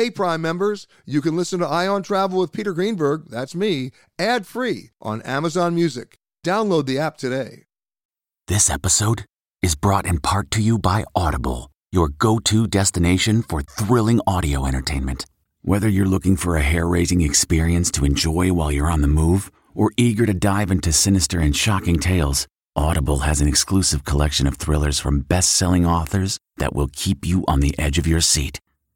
Hey, Prime members, you can listen to Ion Travel with Peter Greenberg, that's me, ad-free on Amazon Music. Download the app today. This episode is brought in part to you by Audible, your go-to destination for thrilling audio entertainment. Whether you're looking for a hair-raising experience to enjoy while you're on the move or eager to dive into sinister and shocking tales, Audible has an exclusive collection of thrillers from best-selling authors that will keep you on the edge of your seat.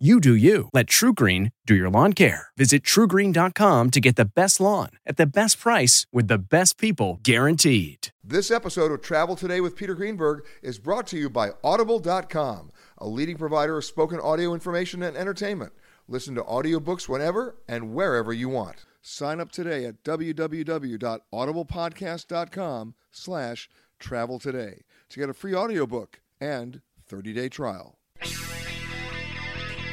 You do you. Let True Green do your lawn care. Visit truegreen.com to get the best lawn at the best price with the best people guaranteed. This episode of Travel Today with Peter Greenberg is brought to you by Audible.com, a leading provider of spoken audio information and entertainment. Listen to audiobooks whenever and wherever you want. Sign up today at www.audiblepodcast.com/travel today to get a free audiobook and 30-day trial.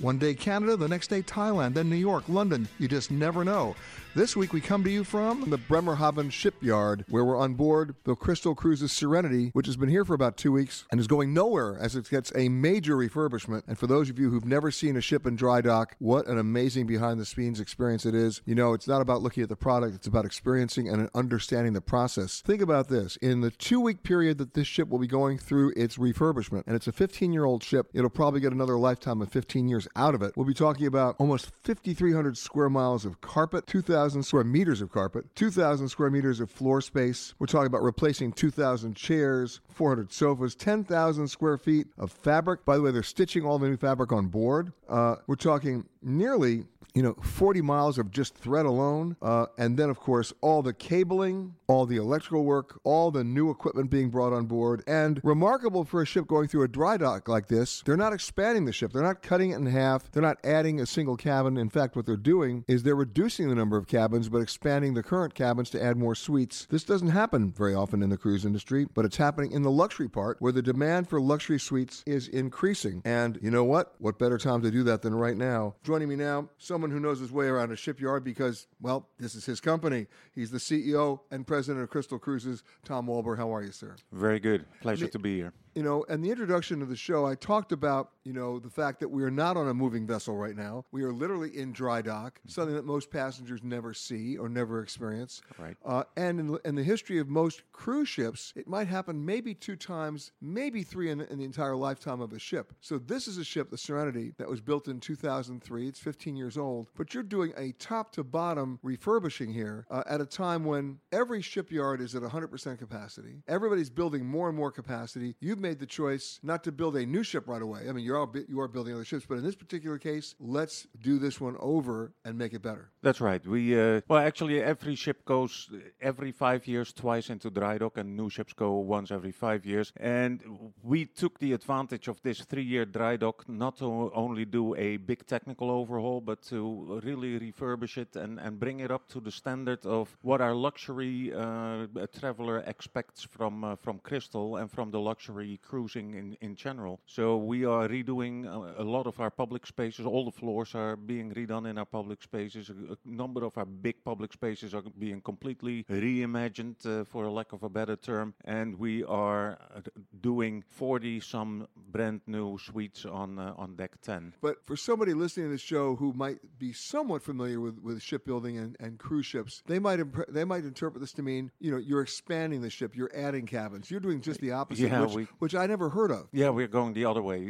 One day Canada, the next day Thailand, then New York, London. You just never know. This week we come to you from the Bremerhaven shipyard, where we're on board the Crystal Cruises Serenity, which has been here for about 2 weeks and is going nowhere as it gets a major refurbishment. And for those of you who've never seen a ship in dry dock, what an amazing behind-the-scenes experience it is. You know, it's not about looking at the product. It's about experiencing and understanding the process. Think about this. In the 2-week period that this ship will be going through its refurbishment, and it's a 15-year-old ship, it'll probably get another lifetime of 15 years out of it. We'll be talking about almost 5,300 square miles of carpet, 2,000 square meters of carpet, 2,000 square meters of floor space. We're talking about replacing 2,000 chairs, 400 sofas, 10,000 square feet of fabric. By the way, they're stitching all the new fabric on board. We're talking nearly 40 miles of just thread alone. And then, of course, all the cabling, all the electrical work, all the new equipment being brought on board. And remarkable for a ship going through a dry dock like this, they're not expanding the ship. They're not cutting it in half. They're not adding a single cabin. In fact, what they're doing is they're reducing the number of cabins, but expanding the current cabins to add more suites. This doesn't happen very often in the cruise industry, but it's happening in the luxury part, where the demand for luxury suites is increasing. And you know what? What better time to do that than right now? Joining me now, someone who knows his way around a shipyard because, well, this is his company. He's the CEO and president of Crystal Cruises, Tom Walber. How are you, sir? Very good. Pleasure to be here. You know, in the introduction of the show, I talked about, the fact that we are not on a moving vessel right now. We are literally in dry dock, something that most passengers never see or never experience. Right. And in the history of most cruise ships, it might happen maybe 2 times, maybe 3 in the entire lifetime of a ship. So this is a ship, the Serenity, that was built in 2003. It's 15 years old. But you're doing a top-to-bottom refurbishing here at a time when every shipyard is at 100% capacity. Everybody's building more and more capacity. You've made made the choice not to build a new ship right away. I mean, you are building other ships, but in this particular case, let's do this one over and make it better. That's right. We well, actually, every ship goes every 5 years twice into dry dock, and new ships go once every 5 years. And we took the advantage of this 3-year dry dock not to only do a big technical overhaul, but to really refurbish it and bring it up to the standard of what our luxury traveler expects from Crystal and from the luxury cruising in general. So we are redoing a lot of our public spaces. All the floors are being redone in our public spaces. A number of our big public spaces are being completely reimagined, for a lack of a better term. And we are doing 40-some brand new suites on deck 10. But for somebody listening to the show who might be somewhat familiar with shipbuilding and cruise ships, they might interpret this to mean, you know, you're expanding the ship, you're adding cabins, you're doing just the opposite, which I never heard of. Yeah, we're going the other way.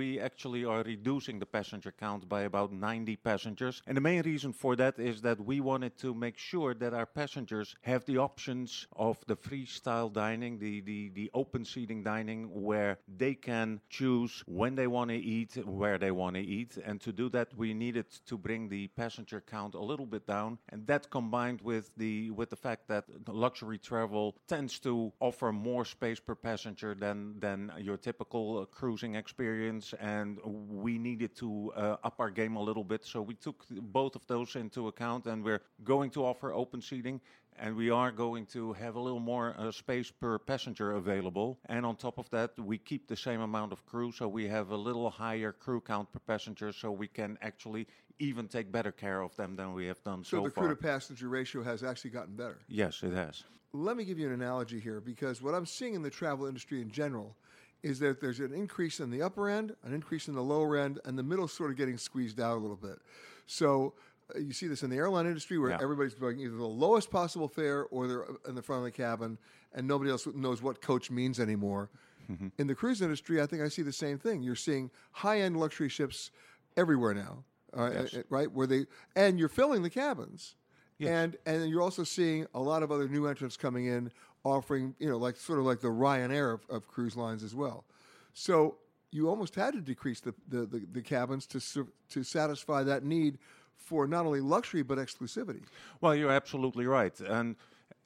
We actually are reducing the passenger count by about 90 passengers. And the main reason for that is that we wanted to make sure that our passengers have the options of the freestyle dining, the open seating dining, where they can choose when they want to eat, where they want to eat. And to do that, we needed to bring the passenger count a little bit down. And that combined with the fact that luxury travel tends to offer more space per passenger than your typical cruising experience. And we needed to up our game a little bit. So we took both of those into account, and we're going to offer open seating. And we are going to have a little more space per passenger available. And on top of that, we keep the same amount of crew. So we have a little higher crew count per passenger, so we can actually even take better care of them than we have done so far. So the crew to passenger ratio has actually gotten better. Yes, it has. Let me give you an analogy here, because what I'm seeing in the travel industry in general is that there's an increase in the upper end, an increase in the lower end, and the middle's sort of getting squeezed out a little bit. So you see this in the airline industry where everybody's booking either the lowest possible fare or they're in the front of the cabin, and nobody else knows what coach means anymore. Mm-hmm. In the cruise industry, I think I see the same thing. You're seeing high-end luxury ships everywhere now, right? And you're filling the cabins. Yes. And you're also seeing a lot of other new entrants coming in offering, you know, like sort of like the Ryanair of cruise lines as well. So you almost had to decrease the cabins to satisfy that need for not only luxury but exclusivity. Well, you're absolutely right. And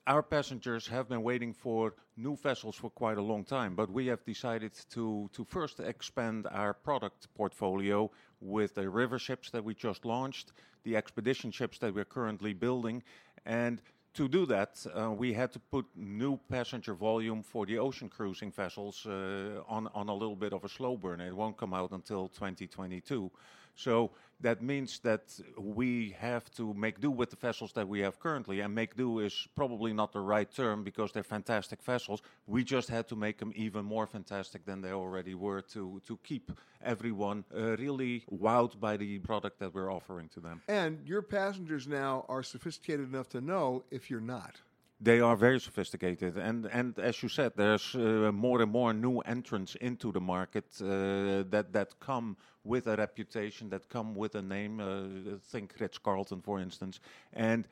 our passengers have been waiting for new vessels for quite a long time, but we have decided to first expand our product portfolio with the river ships that we just launched, the expedition ships that we're currently building, and to do that, we had to put new passenger volume for the ocean cruising vessels on a little bit of a slow burn. It won't come out until 2022. So that means that we have to make do with the vessels that we have currently. And make do is probably not the right term, because they're fantastic vessels. We just had to make them even more fantastic than they already were to keep everyone really wowed by the product that we're offering to them. And your passengers now are sophisticated enough to know if you're not. They are very sophisticated, and as you said, there's more and more new entrants into the market that come with a reputation, that come with a name. Think Ritz-Carlton, for instance, and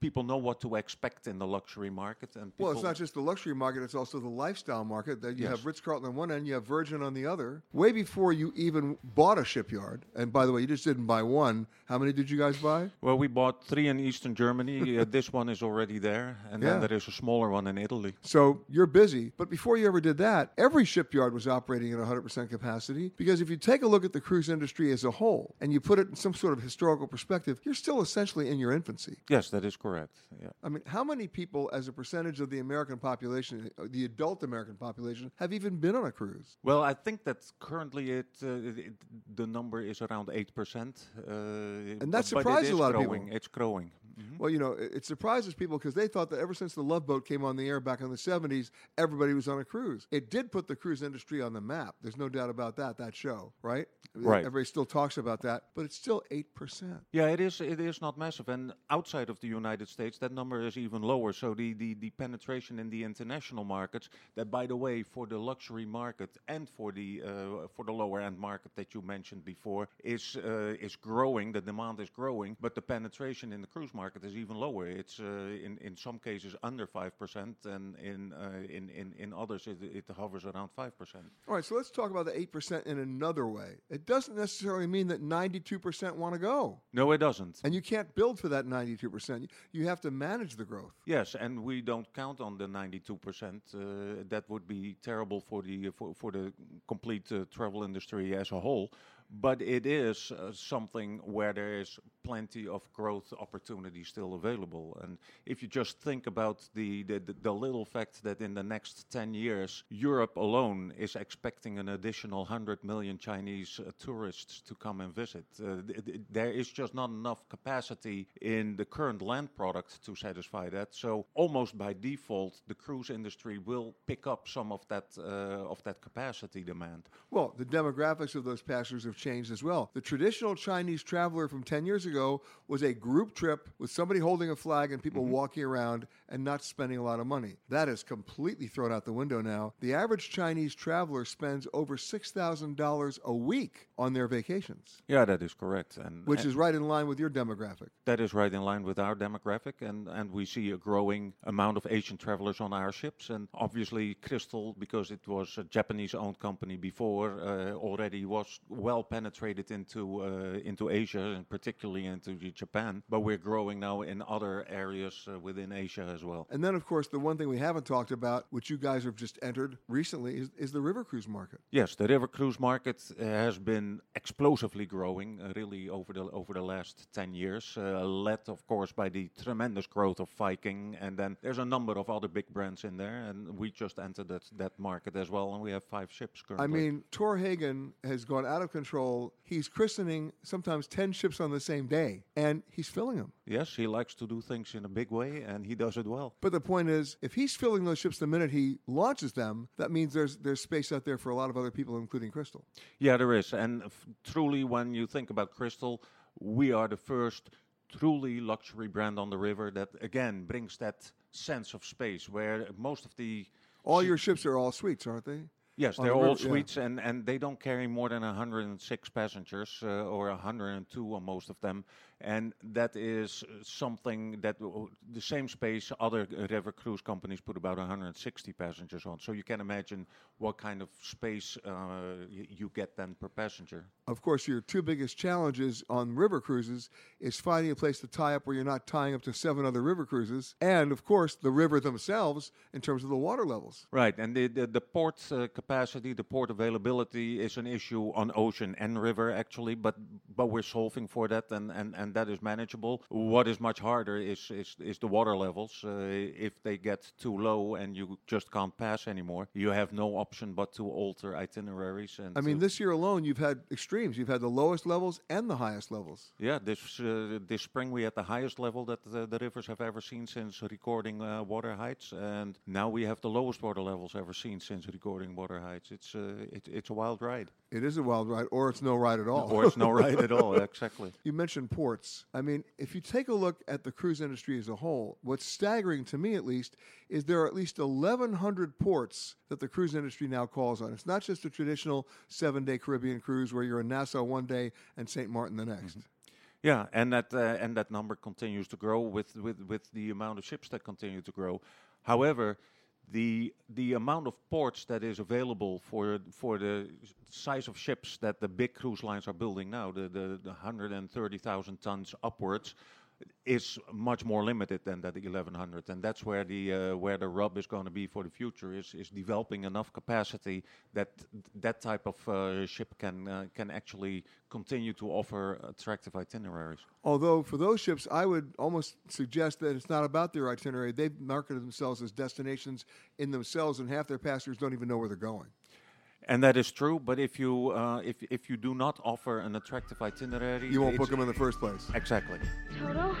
people know what to expect in the luxury market. And well, it's not just the luxury market, it's also the lifestyle market. That you have Ritz-Carlton on one end, you have Virgin on the other. Way before you even bought a shipyard, and by the way, you just didn't buy one. How many did you guys buy? Well, we bought 3 in Eastern Germany. This one is already there. And then there is a smaller one in Italy. So you're busy. But before you ever did that, every shipyard was operating at 100% capacity. Because if you take a look at the cruise industry as a whole, and you put it in some sort of historical perspective, you're still essentially in your infancy. Yes, that is correct. Yeah. I mean, how many people as a percentage of the American population, the adult American population, have even been on a cruise? Well, I think that currently the number is around 8%. And that surprises a lot of people. It's growing. Mm-hmm. Well, you know, it surprises people because they thought that ever since The Love Boat came on the air back in the 70s, everybody was on a cruise. It did put the cruise industry on the map. There's no doubt about that show, right? Right. Everybody still talks about that, but it's still 8%. Yeah, it is not massive. And outside outside of the United States, that number is even lower. So the penetration in the international markets, that, by the way, for the luxury market and for the lower end market that you mentioned before, is growing. The demand is growing, but the penetration in the cruise market is even lower. It's in some cases under 5%, and in others it hovers around 5%. All right, so let's talk about the 8% in another way. It doesn't necessarily mean that 92% want to go. No, it doesn't. And you can't build for that 92%. You have to manage the growth. Yes, and we don't count on the 92%. That would be terrible for the complete travel industry as a whole. But it is something where there is plenty of growth opportunity still available. And if you just think about the little fact that in the next 10 years, Europe alone is expecting an additional 100 million Chinese tourists to come and visit. There is just not enough capacity in the current land product to satisfy that. So almost by default, the cruise industry will pick up some of that capacity demand. Well, the demographics of those passengers have changed as well. The traditional Chinese traveler from 10 years ago was a group trip with somebody holding a flag and people walking around and not spending a lot of money. That is completely thrown out the window now. The average Chinese traveler spends over $6,000 a week on their vacations. Yeah, that is correct. Which is right in line with your demographic. That is right in line with our demographic, and we see a growing amount of Asian travelers on our ships, and obviously Crystal, because it was a Japanese-owned company before, already was well penetrated into Asia, and particularly into Japan, but we're growing now in other areas within Asia as well. And then, of course, the one thing we haven't talked about, which you guys have just entered recently, is the river cruise market. Yes, the river cruise market has been explosively growing, really over the last 10 years, led, of course, by the tremendous growth of Viking, and then there's a number of other big brands in there, and we just entered that market as well, and we have 5 ships currently. I mean, Torhagen has gone out of control. He's christening sometimes 10 ships on the same day, and he's filling them. Yes, he likes to do things in a big way, and he does it well. But the point is, if he's filling those ships the minute he launches them, that means there's space out there for a lot of other people, including Crystal. Yeah, there is. And truly, when you think about Crystal, we are the first truly luxury brand on the river that, again, brings that sense of space where most of the... All your ships are all suites, aren't they? Yes, they're all suites, and they don't carry more than 106 passengers or 102 on most of them. And that is something that the same space other river cruise companies put about 160 passengers on. So you can imagine what kind of space you get then per passenger. Of course, your two biggest challenges on river cruises is finding a place to tie up where you're not tying up to 7 other river cruises, and, of course, the river themselves in terms of the water levels. Right, and the ports capacity, the port availability is an issue on ocean and river, actually, but we're solving for that, and that is manageable. What is much harder is the water levels. If they get too low and you just can't pass anymore, you have no option but to alter itineraries. And I mean, this year alone, you've had extremes. You've had the lowest levels and the highest levels. Yeah, this spring we had the highest level that the rivers have ever seen since recording water heights, and now we have the lowest water levels ever seen since recording water heights. It's a wild ride. It is a wild ride, or it's no ride at all. Or it's no ride at all, exactly. You mentioned ports. I mean, if you take a look at the cruise industry as a whole, what's staggering to me at least is there are at least 1,100 ports that the cruise industry now calls on. It's not just a traditional 7-day Caribbean cruise where you're in Nassau one day and St. Martin the next. Mm-hmm. Yeah, and that number continues to grow with the amount of ships that continue to grow. However, the amount of ports that is available for the size of ships that the big cruise lines are building now, the 130,000 tons upwards, is much more limited than that 1,100, and that's where the rub is going to be for the future is developing enough capacity that type of ship can actually continue to offer attractive itineraries. Although for those ships, I would almost suggest that it's not about their itinerary. They've marketed themselves as destinations in themselves, and half their passengers don't even know where they're going. And that is true, but if you do not offer an attractive itinerary... You won't book them in the first place. Exactly. Toto,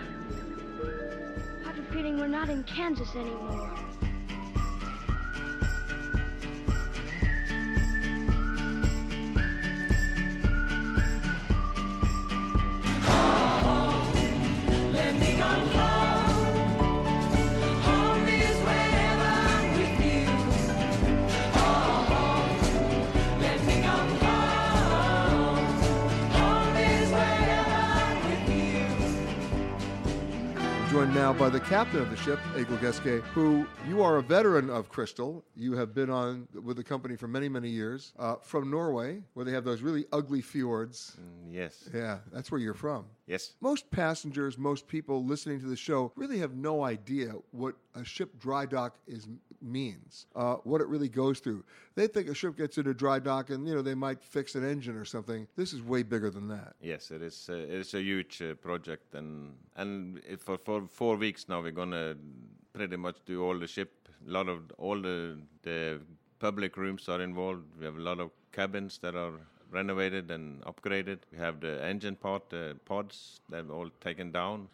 I have a feeling we're not in Kansas anymore. Oh, let me go. joined now by the captain of the ship, Egil Geske, who you are a veteran of Crystal. You have been on with the company for many, many years, from Norway, where they have those really ugly fjords. Yes. Yeah, that's where you're from. Yes. Most passengers, most people listening to the show really have no idea what a ship dry dock means, what it really goes through. They think a ship gets into dry dock and, you know, they might fix an engine or something. This is way bigger than that. Yes, it is a huge project. And for 4 weeks now, we're going to pretty much do all the ship. A lot of all the public rooms are involved. We have a lot of cabins that are renovated and upgraded. We have the engine part, the pods, they're all taken down.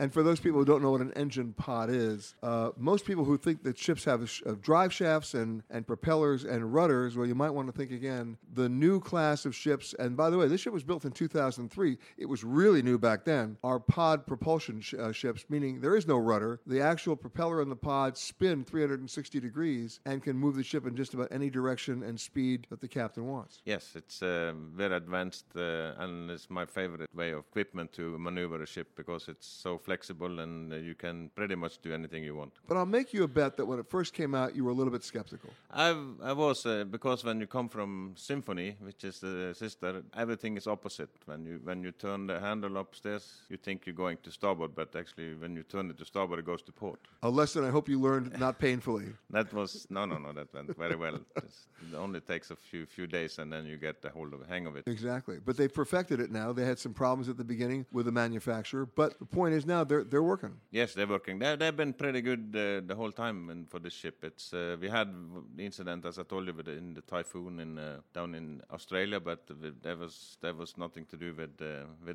And for those people who don't know what an engine pod is, most people who think that ships have drive shafts and propellers and rudders, well, you might want to think again, the new class of ships, and by the way, this ship was built in 2003. It was really new back then, are pod propulsion ships, meaning there is no rudder. The actual propeller in the pod spin 360 degrees and can move the ship in just about any direction and speed that the captain wants. Yes, it's very advanced, and it's my favorite way of equipment to maneuver a ship because it's so flexible and you can pretty much do anything you want. But I'll make you a bet that when it first came out, you were a little bit skeptical. I was, because when you come from Symphony, which is the sister, everything is opposite. When you turn the handle upstairs, you think you're going to starboard, but actually when you turn it to starboard, it goes to port. A lesson I hope you learned, not painfully. That went very well. It only takes a few days and then you get the hang of it. Exactly. But they perfected it now. They had some problems at the beginning with the manufacturer, but the point is now they're working. Yes, they're working. They've been pretty good the whole time for the ship. It's we had the incident, as I told you, in the typhoon down in Australia, but there was nothing to do with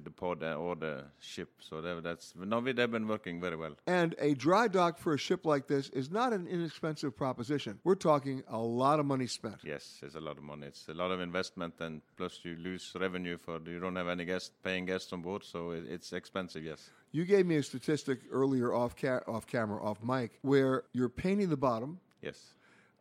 the pod or the ship. So they've been working very well. And a dry dock for a ship like this is not an inexpensive proposition. We're talking a lot of money spent. Yes, it's a lot of money. It's a lot of investment, and plus you lose revenue you don't have any paying guests on board, so it's expensive. Yes. You gave me a statistic earlier off mic, where you're painting the bottom. Yes.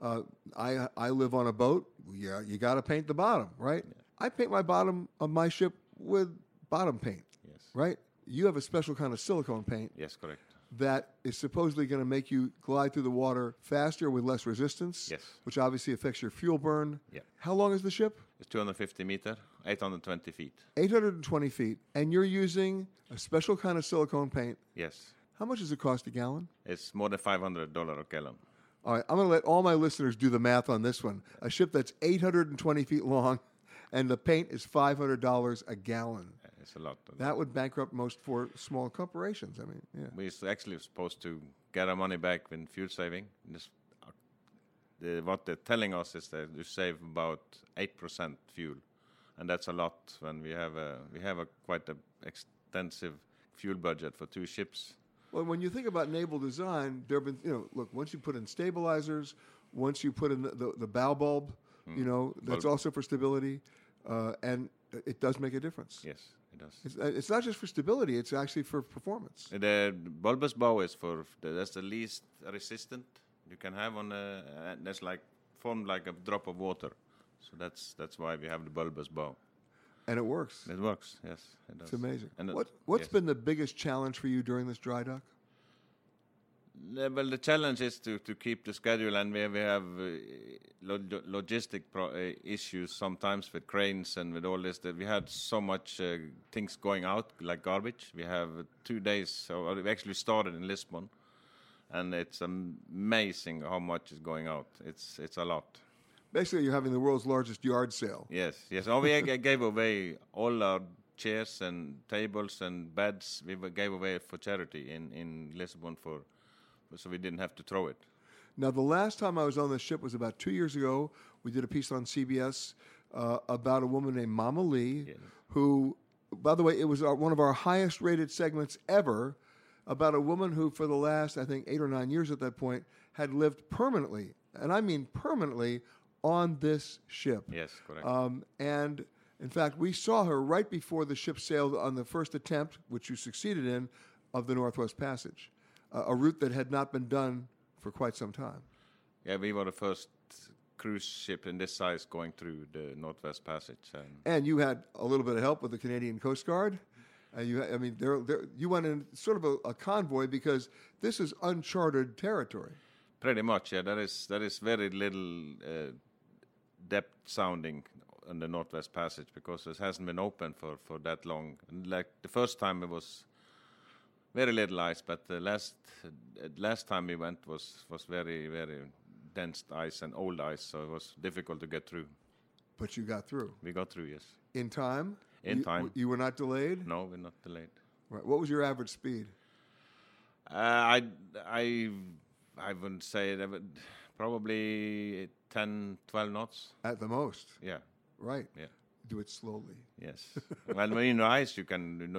I live on a boat. Yeah, you got to paint the bottom, right? Yeah. I paint my bottom of my ship with bottom paint. Yes. Right? You have a special kind of silicone paint. Yes, correct. That is supposedly going to make you glide through the water faster with less resistance. Yes. Which obviously affects your fuel burn. Yeah. How long is the ship? It's 250 meter, 820 feet. 820 feet. And you're using a special kind of silicone paint. Yes. How much does it cost a gallon? It's more than $500 a gallon. All right. I'm going to let all my listeners do the math on this one. A ship that's 820 feet long and the paint is $500 a gallon. It's a lot. That would bankrupt most for small corporations. I mean, yeah. We're actually supposed to get our money back in fuel saving. What they're telling us is that you save about 8% fuel, and that's a lot when we have a quite a extensive fuel budget for two ships. Well, when you think about naval design, there have been, once you put in stabilizers, once you put in the bow bulb, that's also for stability, and it does make a difference. Yes. It does. It's not just for stability; it's actually for performance. The bulbous bow is that's the least resistant you can have on that's like formed like a drop of water, so that's why we have the bulbous bow. And it works. It works. Yes, it does. It's amazing. And what's been the biggest challenge for you during this dry dock? Well, the challenge is to keep the schedule, and we have logistic issues sometimes with cranes and with all this. That we had so much things going out like garbage. We have 2 days. So we actually started in Lisbon, and it's amazing how much is going out. It's a lot. Basically, you're having the world's largest yard sale. Yes, yes. Oh, we gave away all our chairs and tables and beds. We gave away for charity in Lisbon so we didn't have to throw it. Now, the last time I was on this ship was about 2 years ago. We did a piece on CBS about a woman named Mama Lee, yes. Who, by the way, it was one of our highest-rated segments ever, about a woman who, for the last, I think, 8 or 9 years at that point, had lived permanently, and I mean permanently, on this ship. Yes, correct. And, in fact, we saw her right before the ship sailed on the first attempt, which you succeeded in, of the Northwest Passage, a route that had not been done for quite some time. Yeah, we were the first cruise ship in this size going through the Northwest Passage. And you had a little bit of help with the Canadian Coast Guard. I mean, you went in sort of a convoy because this is uncharted territory. Pretty much, yeah. There is very little depth sounding on the Northwest Passage because it hasn't been open for that long. And like the first time, it was very little ice, but the last time we went was very, very dense ice and old ice, so it was difficult to get through. But you got through. We got through, yes. In time? In time. You were not delayed? No, we're not delayed. Right. What was your average speed? I wouldn't say it. Probably 10, 12 knots. At the most? Yeah. Right. Yeah. Do it slowly. Yes. Well, when you're in ice, you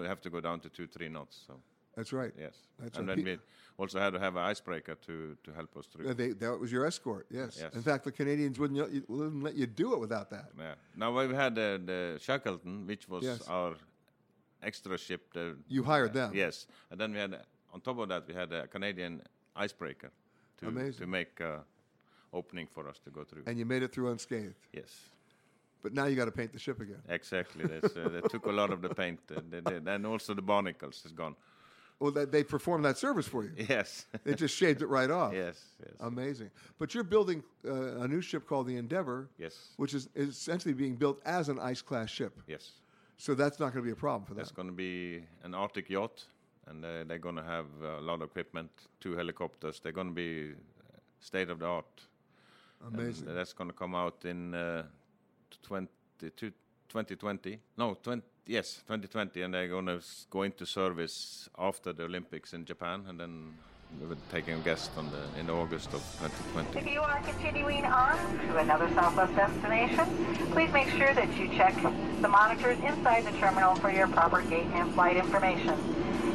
have to go down to 2, 3 knots. So. That's right. Yes. That's and right. Then we also had to have an icebreaker to help us through. That was your escort, yes. In fact, the Canadians wouldn't let you do it without that. Yeah. Now, we had the Shackleton, which was our extra ship. You hired them. Yes. And then we had, on top of that, we had a Canadian icebreaker to make opening for us to go through. And you made it through unscathed. Yes. But now you got to paint the ship again. Exactly. They took a lot of the paint. And also the barnacles is gone. Well, they performed that service for you. Yes. They just shaved it right off. Yes. Amazing. But you're building a new ship called the Endeavor, which is essentially being built as an ice-class ship. Yes. So that's not going to be a problem for them. That's going to be an Arctic yacht, and they're going to have a lot of equipment, 2 helicopters. They're going to be state-of-the-art. Amazing. And that's going to come out in 2020. No, 2020, and they're going to go into service after the Olympics in Japan, and then we were taking a guest in August of 2020. If you are continuing on to another Southwest destination, please make sure that you check the monitors inside the terminal for your proper gate and flight information.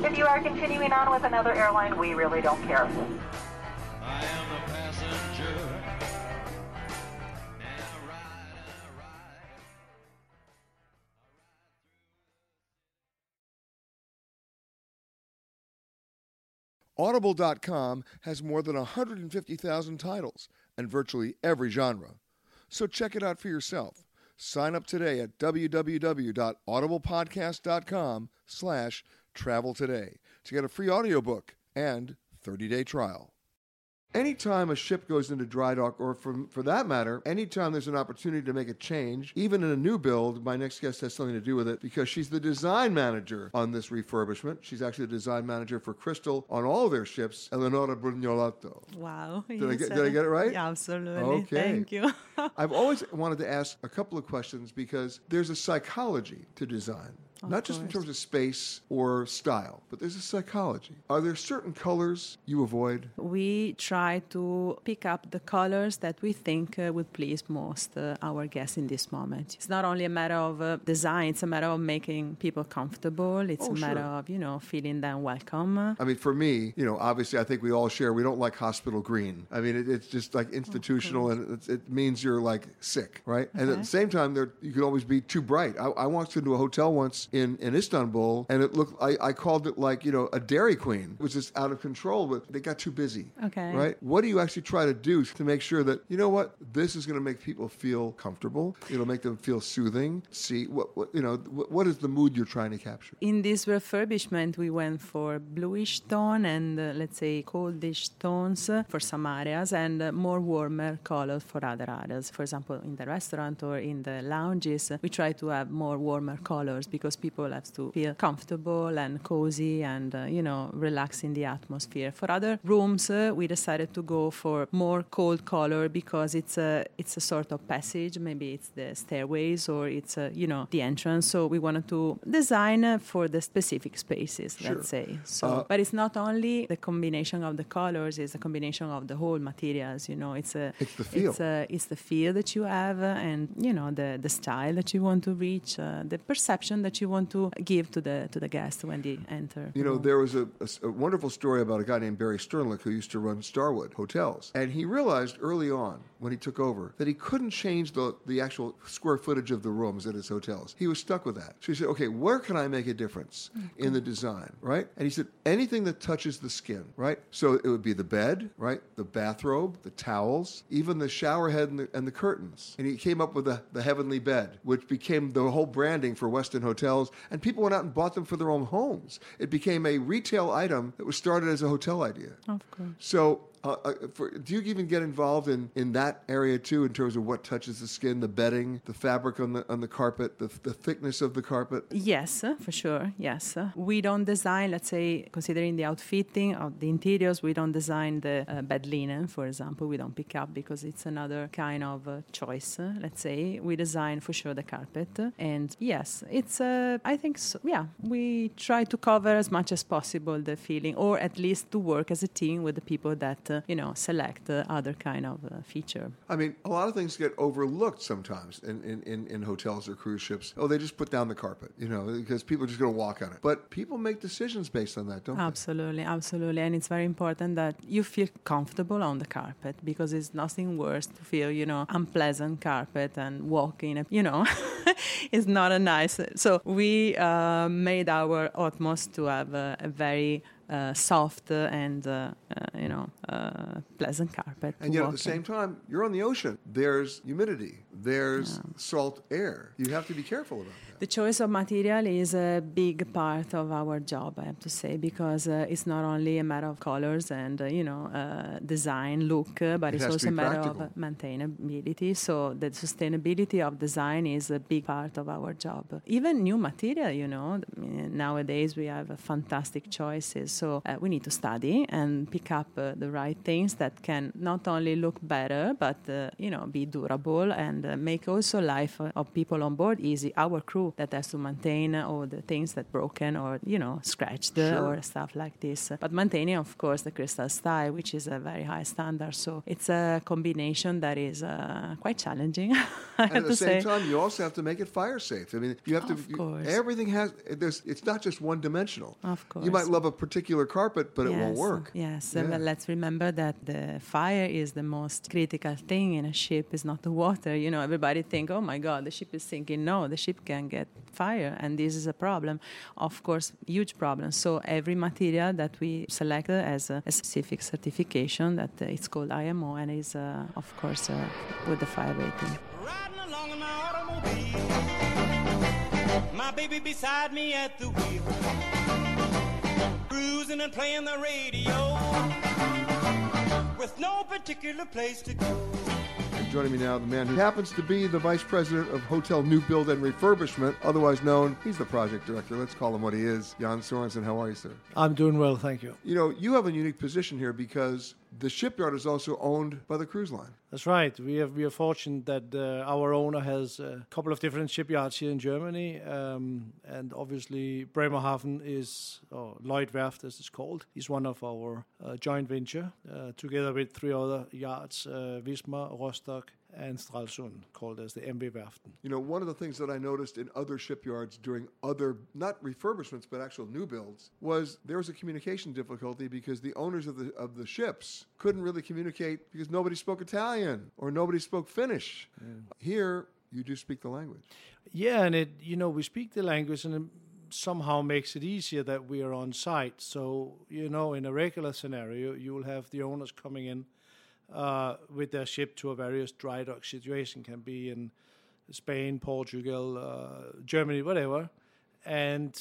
If you are continuing on with another airline, we really don't care. I am a passenger. Audible.com has more than 150,000 titles and virtually every genre. So check it out for yourself. Sign up today at www.audiblepodcast.com/travel today to get a free audiobook and 30-day trial. Anytime a ship goes into dry dock, or for that matter, anytime there's an opportunity to make a change, even in a new build, my next guest has something to do with it because she's the design manager on this refurbishment. She's actually the design manager for Crystal on all their ships, Eleonora Brignolato. Wow. Did I get it right? Yeah, absolutely. Okay. Thank you. I've always wanted to ask a couple of questions because there's a psychology to design. Not just in terms of space or style, but there's a psychology. Are there certain colors you avoid? We try to pick up the colors that we think would please most our guests in this moment. It's not only a matter of design, it's a matter of making people comfortable. It's a matter of, feeling them welcome. I mean, for me, obviously I think we all share, we don't like hospital green. I mean, it's just like institutional and it means you're like sick, right? Okay. And at the same time, you could always be too bright. I walked into a hotel once in Istanbul, and it looked, I called it like, a Dairy Queen. It was just out of control, but they got too busy. Okay. Right? What do you actually try to do to make sure that, this is going to make people feel comfortable, it'll make them feel soothing, see, what is the mood you're trying to capture? In this refurbishment, we went for bluish tone and, let's say, coldish tones for some areas, and more warmer colors for other areas. For example, in the restaurant or in the lounges, we try to have more warmer colors because people have to feel comfortable and cozy and, relax in the atmosphere. For other rooms, we decided to go for more cold color because it's a sort of passage. Maybe it's the stairways or it's, the entrance. So we wanted to design for the specific spaces, let's say. So, but it's not only the combination of the colors, it's a combination of the whole materials, It's the feel. It's the feel that you have and, the style that you want to reach, the perception that you want to give to the guests when they enter. There was a wonderful story about a guy named Barry Sternlicht who used to run Starwood Hotels, and he realized early on when he took over that he couldn't change the actual square footage of the rooms at his hotels. He was stuck with that. So he said, okay, where can I make a difference in the design, right? And he said, anything that touches the skin, right? So it would be the bed, right? The bathrobe, the towels, even the shower head and the curtains. And he came up with the Heavenly Bed, which became the whole branding for Westin Hotels hotels, and people went out and bought them for their own homes. It became a retail item that was started as a hotel idea. Of course. So do you even get involved in that area too, in terms of what touches the skin, the bedding, the fabric on the carpet, the thickness of the carpet? Yes, for sure. Yes, we don't design. Let's say, considering the outfitting of the interiors, we don't design the bed linen, for example. We don't pick up because it's another kind of choice. Let's say we design for sure the carpet, and yes, it's. I think so, yeah, we try to cover as much as possible the feeling, or at least to work as a team with the people that. Select other kind of feature. I mean, a lot of things get overlooked sometimes in hotels or cruise ships. Oh, they just put down the carpet, because people are just going to walk on it. But people make decisions based on that, don't they? Absolutely, absolutely. And it's very important that you feel comfortable on the carpet, because it's nothing worse to feel, unpleasant carpet and walk in it, it's not a nice... So we made our utmost to have a very... soft and pleasant carpet. And yet at the same time, you're on the ocean. There's humidity. There's salt air. You have to be careful about that. The choice of material is a big part of our job, I have to say, because it's not only a matter of colors and design, look, but it's also a matter of maintainability. So the sustainability of design is a big part of our job. Even new material, nowadays we have fantastic choices. So we need to study and pick up the right things that can not only look better, but, be durable and make also life of people on board easy. Our crew that has to maintain all the things that broken or, scratched or stuff like this. But maintaining, of course, the Crystal style, which is a very high standard. So it's a combination that is quite challenging. At the same time, you also have to make it fire safe. I mean, you have everything has, it's not just one dimensional. Of course. You might love a particular carpet, but it won't work. Yes, yeah. But let's remember that the fire is the most critical thing in a ship, is not the water. Everybody think, oh my God, the ship is sinking. No, the ship can get fire, and this is a problem, of course, huge problem. So every material that we select has a specific certification that it's called IMO and is, of course, with the fire rating. Riding along in my automobile, my baby beside me at the wheel, cruising and playing the radio, with no particular place to go. Joining me now, the man who happens to be the Vice President of Hotel New Build and Refurbishment, otherwise known, he's the Project Director. Let's call him what he is. Jan Sorensen, how are you, sir? I'm doing well, thank you. You have a unique position here because the shipyard is also owned by the cruise line. That's right. We are fortunate that our owner has a couple of different shipyards here in Germany, and obviously Bremerhaven is, or Lloyd Werft as it's called, is one of our joint venture, together with three other yards, Wismar, Rostock, and Stralsund, called as the MV Werften. One of the things that I noticed in other shipyards during other, not refurbishments, but actual new builds, was there was a communication difficulty because the owners of the ships couldn't really communicate because nobody spoke Italian or nobody spoke Finnish. Yeah. Here, you do speak the language. Yeah, and we speak the language, and somehow makes it easier that we are on site. So, in a regular scenario, you will have the owners coming in with their ship to a various dry dock situation, can be in Spain, Portugal, Germany, whatever, and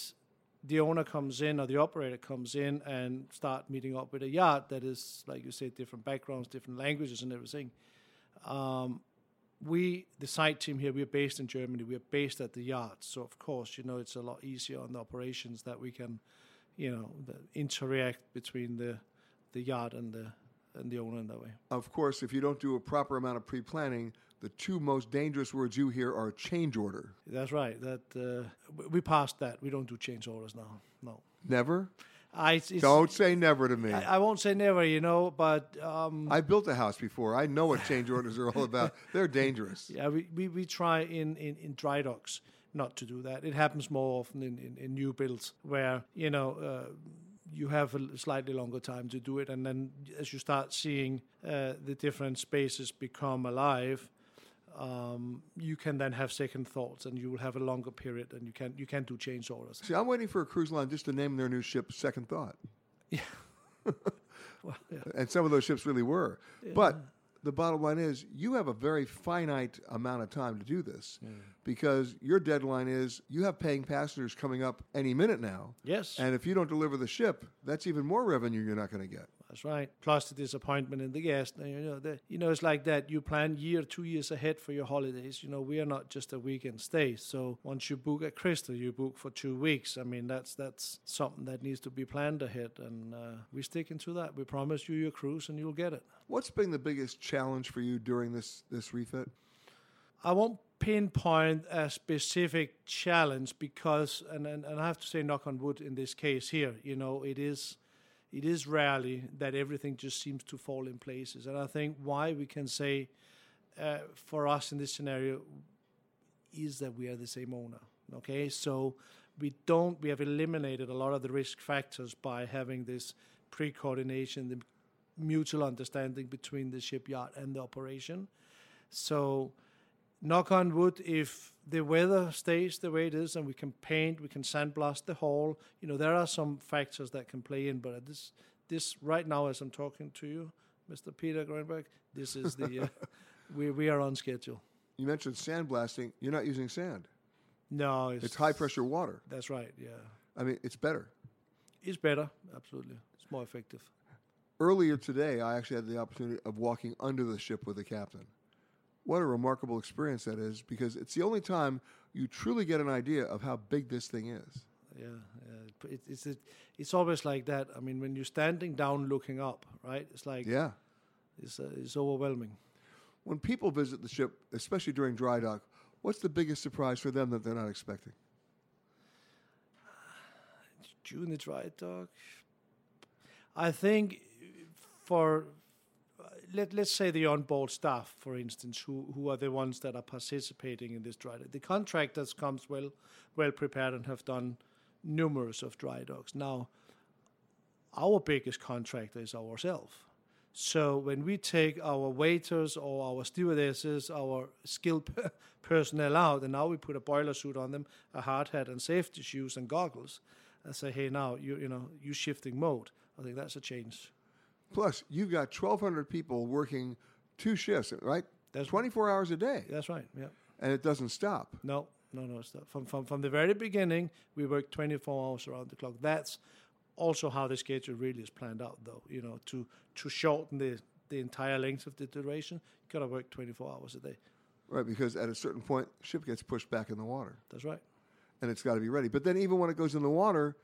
the owner comes in or the operator comes in and start meeting up with a yard that is, like you said, different backgrounds, different languages and everything. The site team here, we're based in Germany, we're based at the yard, so of course, it's a lot easier on the operations that we can, interact between the yard and the owner in that way. Of course, if you don't do a proper amount of pre-planning, the two most dangerous words you hear are change order. That's right. That we passed that. We don't do change orders now. No. Never? Don't say never to me. I won't say never, but... I built a house before. I know what change orders are all about. They're dangerous. Yeah, we try in dry docks not to do that. It happens more often in new builds where, you have a slightly longer time to do it, and then as you start seeing the different spaces become alive, you can then have second thoughts, and you will have a longer period, and you can do change orders. See, I'm waiting for a cruise line just to name their new ship Second Thought. Yeah. Well, yeah. And some of those ships really were, yeah. But the bottom line is you have a very finite amount of time to do this because your deadline is you have paying passengers coming up any minute now. Yes. And if you don't deliver the ship, that's even more revenue you're not going to get. That's right. Plus the disappointment in the guest. You know, it's like that. You plan 2 years ahead for your holidays. You know, we are not just a weekend stay. So once you book at Crystal, you book for 2 weeks. I mean, that's something that needs to be planned ahead. And we stick into that. We promise you your cruise and you'll get it. What's been the biggest challenge for you during this refit? I won't pinpoint a specific challenge because, and I have to say knock on wood in this case here, you know, it is rarely that everything just seems to fall in places. And I think why we can say for us in this scenario is that we are the same owner. Okay, so we have eliminated a lot of the risk factors by having this pre-coordination, the mutual understanding between the shipyard and the operation. So knock on wood, if the weather stays the way it is and we can paint, we can sandblast the hull, you know, there are some factors that can play in, but this right now as I'm talking to you, Mr. Peter Greenberg, this is the, we are on schedule. You mentioned sandblasting. You're not using sand. No. It's high pressure water. That's right, yeah. I mean, it's better. It's better, absolutely. It's more effective. Earlier today, I actually had the opportunity of walking under the ship with the captain. What a remarkable experience that is, because it's the only time you truly get an idea of how big this thing is. Yeah. It's always like that. I mean, when you're standing down looking up, right? It's like, yeah, it's overwhelming. When people visit the ship, especially during dry dock, what's the biggest surprise for them that they're not expecting? During the dry dock? I think for... Let's say the onboard staff, for instance, who are the ones that are participating in this dry dock. The contractors comes well prepared and have done numerous of dry docks. Now, our biggest contractor is ourselves. So when we take our waiters or our stewardesses, our skilled personnel out, and now we put a boiler suit on them, a hard hat and safety shoes and goggles, and say, hey, now you shifting mode. I think that's a change. Plus, you've got 1,200 people working 2 shifts, right? That's 24 hours a day. That's right, yeah. And it doesn't stop. No, it's not. From the very beginning, we work 24 hours around the clock. That's also how the schedule really is planned out, though. You know, to shorten the entire length of the duration, you've got to work 24 hours a day. Right, because at a certain point, the ship gets pushed back in the water. That's right. And it's got to be ready. But then even when it goes in the water...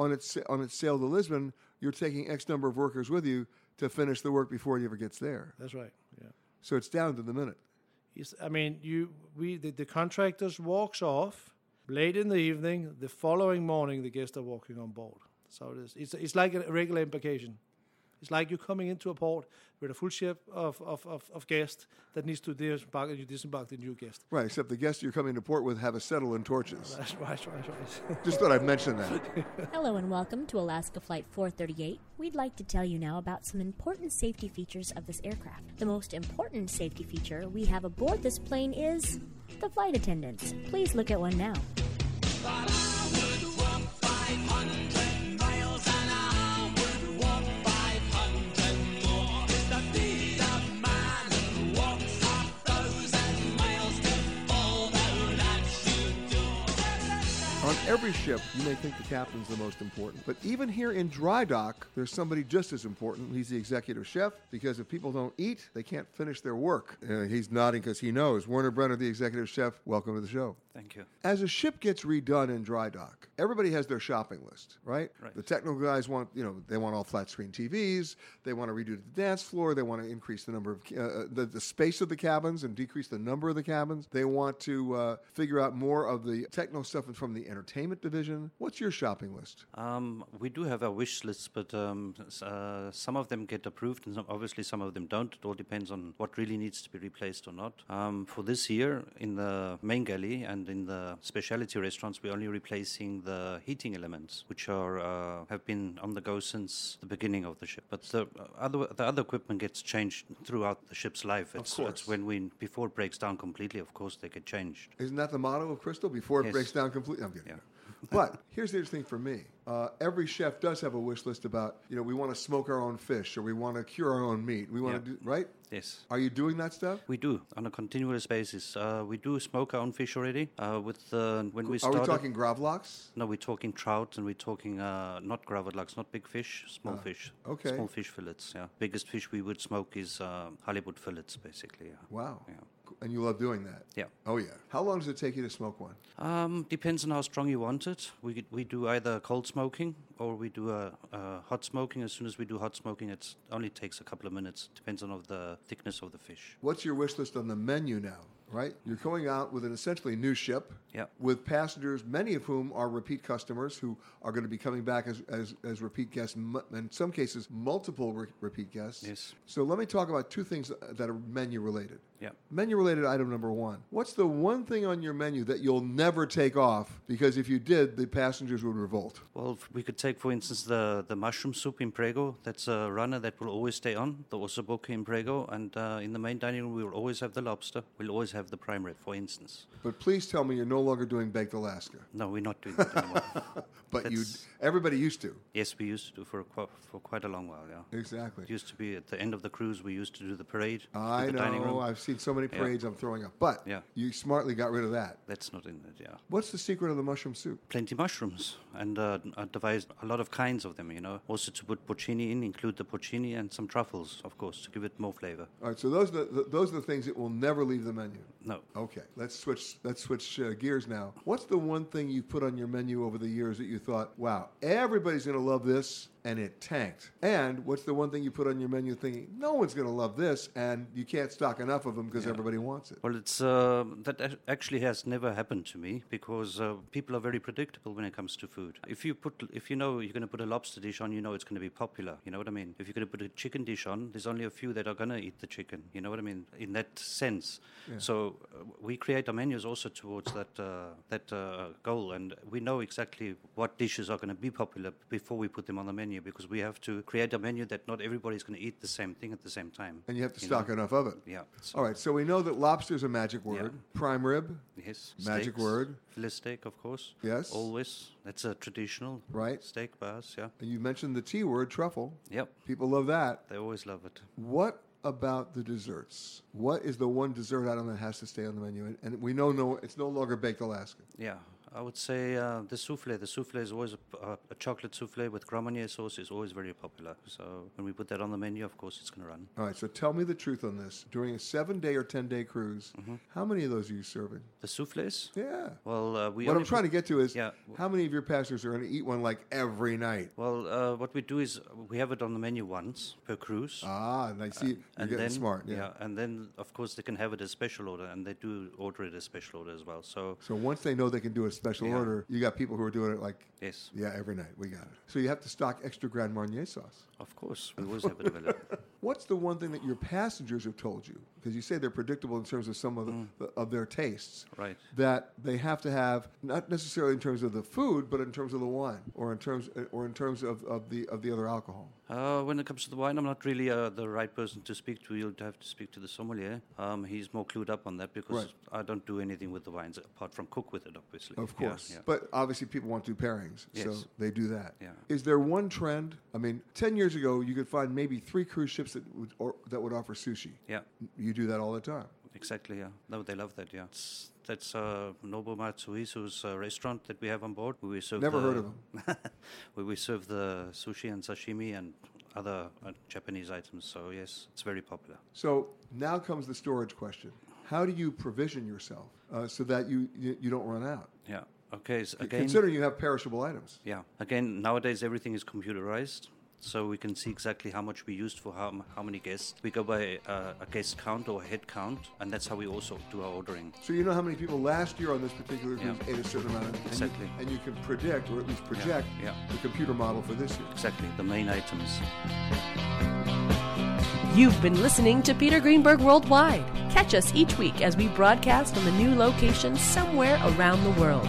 On its sail to Lisbon, you're taking X number of workers with you to finish the work before it ever gets there. That's right. Yeah. So it's down to the minute. The contractors walks off late in the evening. The following morning, the guests are walking on board. So it is. It's like a regular embarkation. It's like you're coming into a port with a full ship of guests that needs to disembark, and you disembark the new guest. Right, except the guests you're coming to port with have a settle and torches. That's right. Just thought I'd mention that. Hello and welcome to Alaska Flight 438. We'd like to tell you now about some important safety features of this aircraft. The most important safety feature we have aboard this plane is the flight attendants. Please look at one now. On every ship, you may think the captain's the most important. But even here in dry dock, there's somebody just as important. He's the executive chef, because if people don't eat, they can't finish their work. He's nodding because he knows. Werner Brenner, the executive chef, welcome to the show. Thank you. As a ship gets redone in dry dock, everybody has their shopping list, right? The technical guys want, they want all flat screen TVs. They want to redo the dance floor. They want to increase the number of the space of the cabins and decrease the number of the cabins. They want to figure out more of the techno stuff from the entertainment division. What's your shopping list? We do have a wish list, but some of them get approved, and obviously some of them don't. It all depends on what really needs to be replaced or not. For this year, in the main galley and in the specialty restaurants, we're only replacing the heating elements, which have been on the go since the beginning of the ship. But the other equipment gets changed throughout the ship's life. It's before it breaks down completely. Of course, they get changed. Isn't that the motto of Crystal? Before it breaks down completely. I'm kidding. Yeah. But here's the interesting thing for me. Every chef does have a wish list about, you know, we want to smoke our own fish, or we want to cure our own meat. We want to do, right? Yes. Are you doing that stuff? We do, on a continuous basis. We do smoke our own fish already. When we started, are we talking gravlax? No, we're talking trout, and we're talking not gravlax, not big fish, small fish. Okay. Small fish fillets, yeah. Biggest fish we would smoke is halibut fillets, basically. Yeah. Wow. Yeah. And you love doing that? Yeah. Oh, yeah. How long does it take you to smoke one? Depends on how strong you want it. We do either cold smoking, or we do a hot smoking. As soon as we do hot smoking, it only takes a couple of minutes. Depends on the thickness of the fish. What's your wish list on the menu now? Right? You're going out with an essentially new ship with passengers, many of whom are repeat customers who are going to be coming back as repeat guests, in some cases, multiple repeat guests. Yes. So let me talk about two things that are menu-related. Yeah. Menu-related item number one. What's the one thing on your menu that you'll never take off? Because if you did, the passengers would revolt. Well, we could take, for instance, the mushroom soup in Prego. That's a runner that will always stay on, the ossobuco in Prego. And in the main dining room, we will always have the lobster. We'll always have the prime rib, for instance. But please tell me you're no longer doing Baked Alaska. No, we're not doing that anymore. But everybody used to. Yes, we used to for quite a long while, yeah. Exactly. It used to be at the end of the cruise, we used to do the parade. Dining room. I've seen so many parades, I'm throwing up. But you smartly got rid of that. That's not in it, yeah. What's the secret of the mushroom soup? Plenty mushrooms, and I devised a lot of kinds of them, you know. Also to put porcini in, include the porcini and some truffles, of course, to give it more flavor. All right, so those are the things that will never leave the menu. No. Okay. Let's switch gears now. What's the one thing you put on your menu over the years that you thought, wow, everybody's going to love this, and it tanked? And what's the one thing you put on your menu thinking, no one's going to love this, and you can't stock enough of them because everybody wants it? Well, it's that actually has never happened to me, because people are very predictable when it comes to food. If you know you're going to put a lobster dish on, you know it's going to be popular. You know what I mean? If you're going to put a chicken dish on, there's only a few that are going to eat the chicken. You know what I mean? In that sense. Yeah. So we create our menus also towards that goal, and we know exactly what dishes are going to be popular before we put them on the menu, because we have to create a menu that not everybody's going to eat the same thing at the same time. And you have to stock enough of it. Yeah. So. All right, so we know that lobster is a magic word. Yeah. Prime rib. Yes. Magic word. Fillet steak, of course. Yes. Always. That's a traditional steak bars, yeah. And you mentioned the T word, truffle. Yep. People love that. They always love it. What about the desserts? What is the one dessert item that has to stay on the menu? And we know it's no longer Baked Alaska. Yeah. I would say the soufflé. The soufflé is always a chocolate soufflé with Grand Marnier sauce is always very popular. So when we put that on the menu, of course, it's going to run. All right, so tell me the truth on this. During a 7-day or 10-day cruise, how many of those are you serving? The soufflés? Yeah. Well, what I'm trying to get to is how many of your passengers are going to eat one like every night? Well, what we do is we have it on the menu once per cruise. Ah, and I see you're getting smart. Yeah. And then, of course, they can have it as special order, and they do order it as special order as well. So once they know they can do a special order, you got people who are doing it like every night. We got it. So you have to stock extra Grand Marnier sauce. Of course. We always have it available. What's the one thing that your passengers have told you? Because you say they're predictable in terms of some of of their tastes. Right. That they have to have, not necessarily in terms of the food, but in terms of the wine, or in terms of the other alcohol. When it comes to the wine, I'm not really the right person to speak to. You'll have to speak to the sommelier. He's more clued up on that, because I don't do anything with the wines apart from cook with it, obviously. Of course. Yeah. But obviously people want to do pairings, so they do that. Yeah. Is there one trend? I mean, 10 years ago, you could find maybe 3 cruise ships that would offer sushi. Yeah. You do that all the time. Exactly, yeah. No, they love that, yeah. That's Nobu Matsuhisu's restaurant that we have on board. Where we serve Never heard of them. Where we serve the sushi and sashimi and other Japanese items. So, yes, it's very popular. So now comes the storage question. How do you provision yourself so that you don't run out? Yeah. Okay. So again, considering you have perishable items. Yeah. Again, nowadays everything is computerized. So we can see exactly how much we used for how many guests. We go by a guest count or a head count, and that's how we also do our ordering. So you know how many people last year on this particular group ate a certain amount of... Exactly. And you can predict, or at least project, the computer model for this year. Exactly, the main items. You've been listening to Peter Greenberg Worldwide. Catch us each week as we broadcast from a new location somewhere around the world.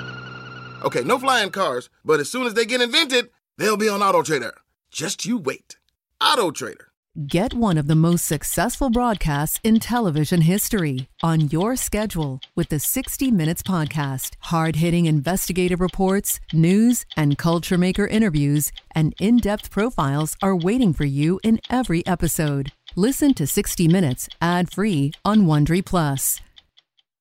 Okay, no flying cars, but as soon as they get invented, they'll be on AutoTrader. Just you wait. AutoTrader. Get one of the most successful broadcasts in television history on your schedule with the 60 Minutes podcast. Hard-hitting investigative reports, news, and culture maker interviews, and in-depth profiles are waiting for you in every episode. Listen to 60 Minutes ad-free on Wondery Plus.